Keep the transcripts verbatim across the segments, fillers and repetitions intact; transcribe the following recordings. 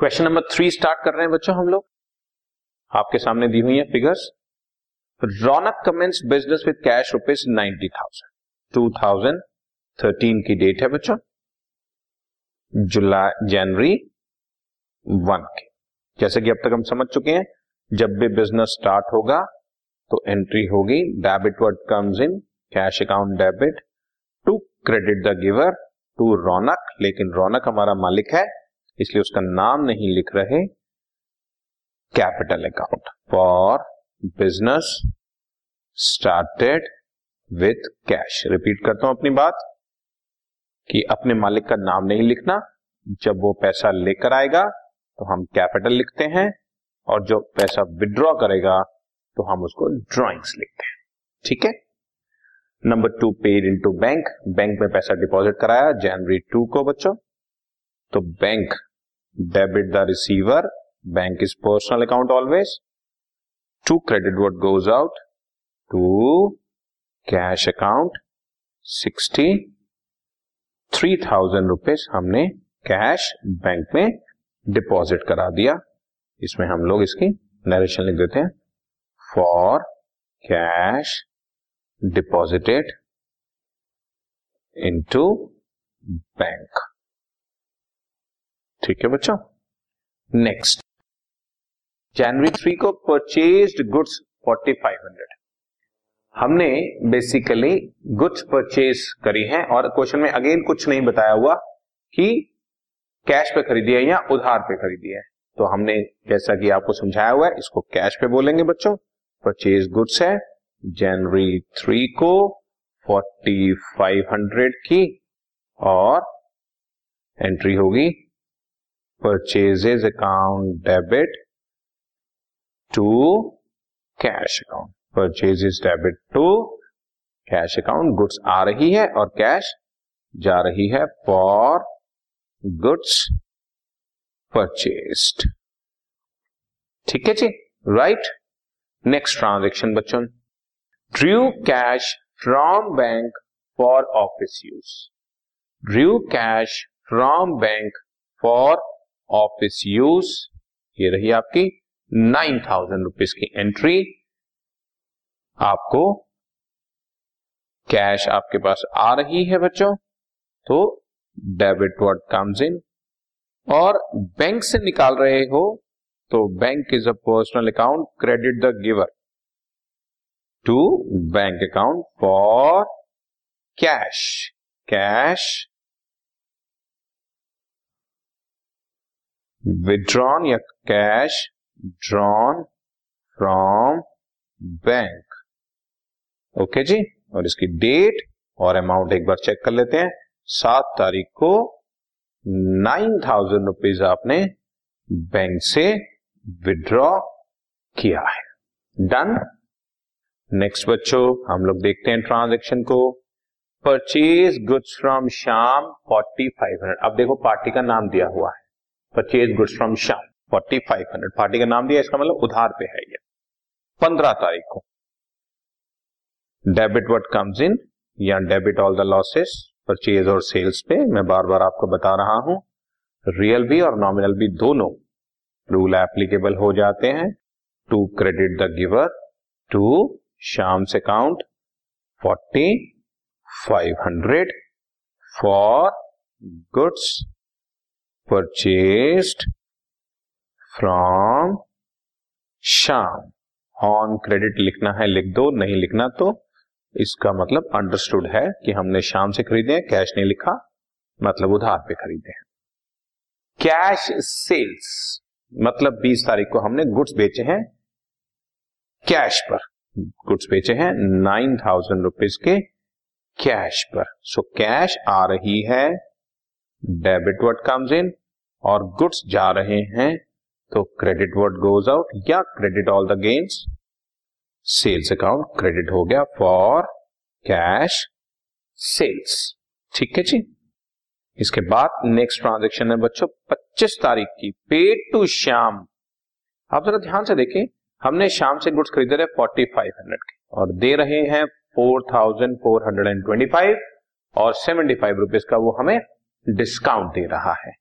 Question number three start कर रहे हैं बच्चों हम लोग। आपके सामने दी हुई है figures. Raunak commences business with cash rupees ninety thousand, two thousand thirteen की डेट है बच्चों, जुलाई जनवरी वन की। जैसे कि अब तक हम समझ चुके हैं, जब भी बिजनेस स्टार्ट होगा तो एंट्री होगी debit what comes in cash account debit to credit the giver to Raunak. लेकिन रौनक हमारा मालिक है इसलिए उसका नाम नहीं लिख रहे, capital account for business started with cash. Repeat करता हूं अपनी बात कि अपने मालिक का नाम नहीं लिखना। जब वो पैसा लेकर आएगा तो हम कैपिटल लिखते हैं और जो पैसा विड्रॉ करेगा तो हम उसको ड्रॉइंग्स लिखते हैं, ठीक है। Number two, paid into bank. Bank में पैसा डिपॉजिट कराया जनवरी टू को बच्चों, तो bank debit the receiver, bank is personal account always, to credit word goes out to cash account sixty three thousand rupees हमने कैश बैंक में deposit करा दिया। इसमें हम लोग इसकी नरेशन लिख देते हैं, for cash deposited into bank, ठीक है बच्चों। नेक्स्ट, जनवरी थ्री को purchased goods forty five hundred, हमने बेसिकली गुड्स परचेज करी है और क्वेश्चन में अगेन कुछ नहीं बताया हुआ कि कैश पे खरीदी है या उधार पे खरीदी है। तो हमने जैसा कि आपको समझाया हुआ है इसको कैश पे बोलेंगे बच्चों। परचेज गुड्स है जनवरी थ्री को फोर्टी फाइव हंड्रेड की और एंट्री होगी purchases account debit to cash account, purchases debit to cash account. Goods आ रही है और कैश जा रही है फॉर गुड्स परचेस्ड, ठीक है जी, राइट। नेक्स्ट ट्रांजैक्शन बच्चों, drew cash from bank for office use, drew cash from bank for office use. ये रही आपकी नाइन थाउजेंड रुपीज की एंट्री। आपको कैश आपके पास आ रही है बच्चों, तो डेबिट वर्ड कम्स इन, और बैंक से निकाल रहे हो तो bank is a personal account, credit the giver to bank account for cash, cash withdrawn या cash drawn from bank, okay जी। और इसकी डेट और अमाउंट एक बार चेक कर लेते हैं, सात तारीख को नाइन थाउजेंड रुपीज आपने बैंक से विड्रॉ किया है, डन। नेक्स्ट बच्चों हम लोग देखते हैं ट्रांजैक्शन को, purchase goods from Shyam forty five hundred. अब देखो पार्टी का नाम दिया हुआ है, purchase goods from Shyam forty five hundred, party का नाम दिया, इसका मतलब उधार पे है ये। पंद्रह तारीख को डेबिट व्हाट कम्स इन या debit all the losses, purchase और सेल्स पे मैं बार बार आपको बता रहा हूं, रियल भी और नॉमिनल भी दोनों रूल एप्लीकेबल हो जाते हैं। To credit the giver to Shyam's account forty five hundred for goods purchased from Shyam. On credit लिखना है लिख दो, नहीं लिखना तो इसका मतलब अंडरस्टूड है कि हमने शाम से खरीदे हैं, कैश नहीं लिखा, मतलब उधार पे खरीदे हैं। कैश सेल्स मतलब बीस तारीख को हमने गुड्स बेचे हैं, कैश पर गुड्स बेचे हैं नाइन थाउजेंड रुपीज के कैश पर। सो कैश आ रही है, डेबिट वर्ड कम्स इन, और गुड्स जा रहे हैं तो क्रेडिट वर्ड गोज आउट या credit all the gains, sales account credit हो गया फॉर कैश सेल्स, ठीक है जी। इसके बाद नेक्स्ट ट्रांजैक्शन है बच्चों पच्चीस तारीख की, पेड टू श्याम। आप जरा ध्यान से देखें, हमने श्याम से गुड्स खरीदे रहे फोर्टी फाइव हंड्रेड के और दे रहे हैं four thousand four hundred and twenty five और सेवेंटी फाइव रुपीज का वो हमें डिस्काउंट दे रहा है।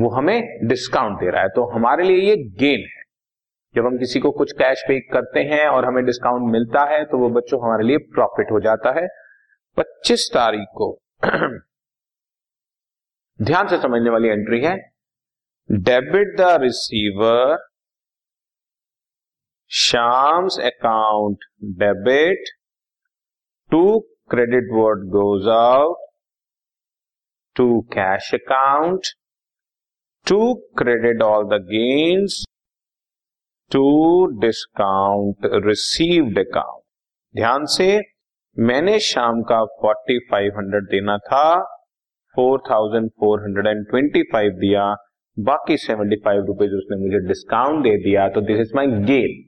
वो हमें डिस्काउंट दे रहा है, तो हमारे लिए ये गेन है। जब हम किसी को कुछ कैश पे करते हैं और हमें डिस्काउंट मिलता है तो वो बच्चों हमारे लिए प्रॉफिट हो जाता है। पच्चीस तारीख को ध्यान से समझने वाली एंट्री है, debit the receiver Shyam's account debit to credit word goes out to cash account to credit all the gains to discount received account. ध्यान से, मैंने शाम का फोर्टी फाइव हंड्रेड देना था, four thousand four hundred twenty five दिया, बाकी seventy five rupees उसने मुझे डिस्काउंट दे दिया, तो दिस इज माय गेन।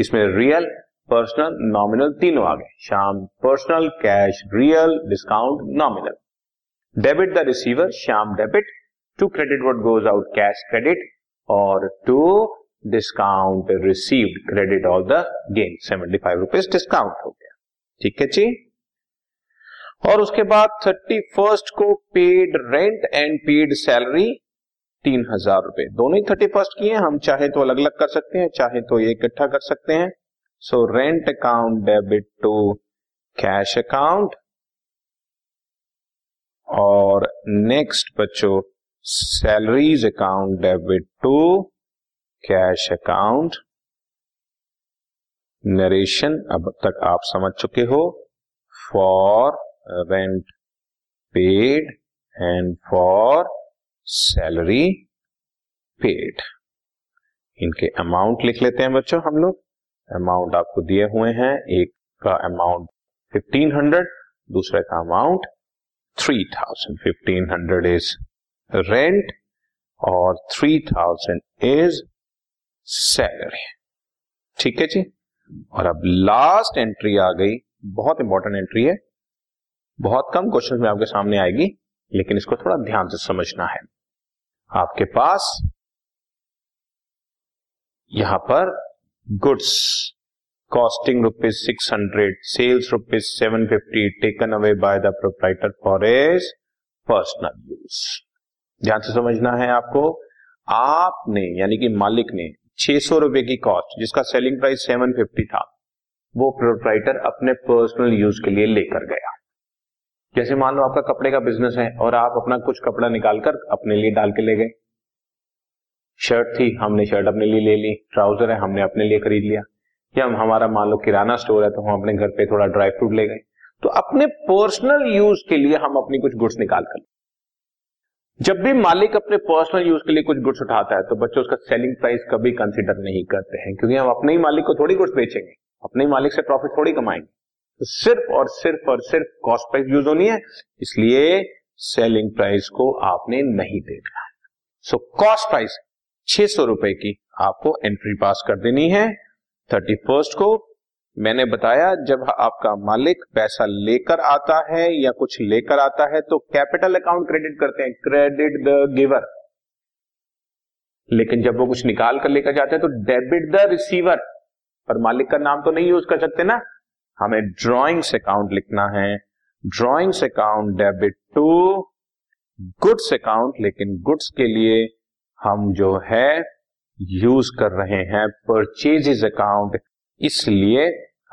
इसमें रियल, पर्सनल, नॉमिनल तीनों आ गए, Shyam personal, cash real, discount nominal. Debit the receiver Shyam debit to credit what goes out cash credit और to discount received credit all the gain, seventy five rupees discount हो गया। ठीक है जी। और उसके बाद थर्टी फर्स्ट को paid rent and paid salary तीन हजार रुपए, दोनों ही थर्टी फर्स्ट की हैं, हम चाहे तो अलग अलग कर सकते हैं, चाहे तो ये इकट्ठा कर सकते हैं। So rent account debit to cash account और नेक्स्ट बच्चों salaries account debit to cash account. Narration अब तक आप समझ चुके हो, for rent paid and for salary paid, इनके अमाउंट लिख लेते हैं बच्चों हम लोग। अमाउंट आपको दिए हुए हैं, एक का अमाउंट फिफ्टीन हंड्रेड, दूसरे का amount three thousand. Fifteen hundred is rent और थ्री थाउजेंड इज सैलरी। ठीक है जी। और अब लास्ट एंट्री आ गई, बहुत इंपॉर्टेंट एंट्री है, बहुत कम क्वेश्चन में आपके सामने आएगी, लेकिन इसको थोड़ा ध्यान से समझना है। आपके पास यहां पर goods costing rupees six hundred, sales rupees seven fifty, taken away by the proprietor for his personal use. ध्यान से समझना है आपको। आपने यानी कि मालिक ने छह सौ रुपए की कॉस्ट, जिसका सेलिंग प्राइस सेवन फिफ्टी था, वो प्रोप्राइटर अपने पर्सनल यूज के लिए लेकर गया। जैसे मान लो आपका कपड़े का बिजनेस है और आप अपना कुछ कपड़ा निकालकर अपने लिए डाल के ले गए, शर्ट थी, हमने शर्ट अपने लिए ले ली, ट्राउजर है, हमने अपने लिए खरीद लिया, या हमारा मान लो किराना स्टोर है तो हम अपने घर पे थोड़ा ड्राई फ्रूट ले गए, तो अपने पर्सनल यूज के लिए हम अपनी कुछ गुड्स निकाल कर। जब भी मालिक अपने पर्सनल यूज के लिए कुछ गुड्स उठाता है तो बच्चों उसका सेलिंग प्राइस कभी कंसिडर नहीं करते हैं, क्योंकि हम अपने ही मालिक को थोड़ी गुड्स बेचेंगे, अपने ही मालिक से प्रॉफिट थोड़ी कमाएंगे, तो सिर्फ और सिर्फ और सिर्फ कॉस्ट प्राइस यूज होनी है, इसलिए सेलिंग प्राइस को आपने नहीं देखना है। सो कॉस्ट प्राइस छह सौ रुपए की आपको एंट्री पास कर देनी है थर्टी फर्स्ट को। मैंने बताया जब आपका मालिक पैसा लेकर आता है या कुछ लेकर आता है तो कैपिटल अकाउंट क्रेडिट करते हैं, क्रेडिट द गिवर, लेकिन जब वो कुछ निकाल कर लेकर जाते हैं तो डेबिट द रिसीवर, पर मालिक का नाम तो नहीं यूज कर सकते ना, हमें ड्रॉइंग्स अकाउंट लिखना है, drawings account debit to goods account, लेकिन गुड्स के लिए हम जो है यूज कर रहे हैं परचेजेस अकाउंट, इसलिए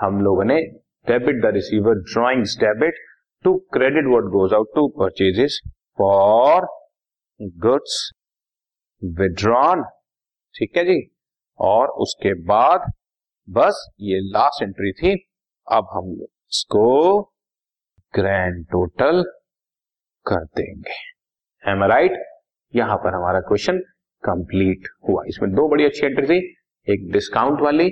हम लोगों ने debit the receiver drawings debit to credit what goes out to purchases for goods withdrawn. ठीक है जी। और उसके बाद बस ये लास्ट एंट्री थी, अब हम इसको ग्रैंड टोटल कर देंगे। Am I right? यहां पर हमारा क्वेश्चन कंप्लीट हुआ। इसमें दो बड़ी अच्छी एंट्री थी, एक डिस्काउंट वाली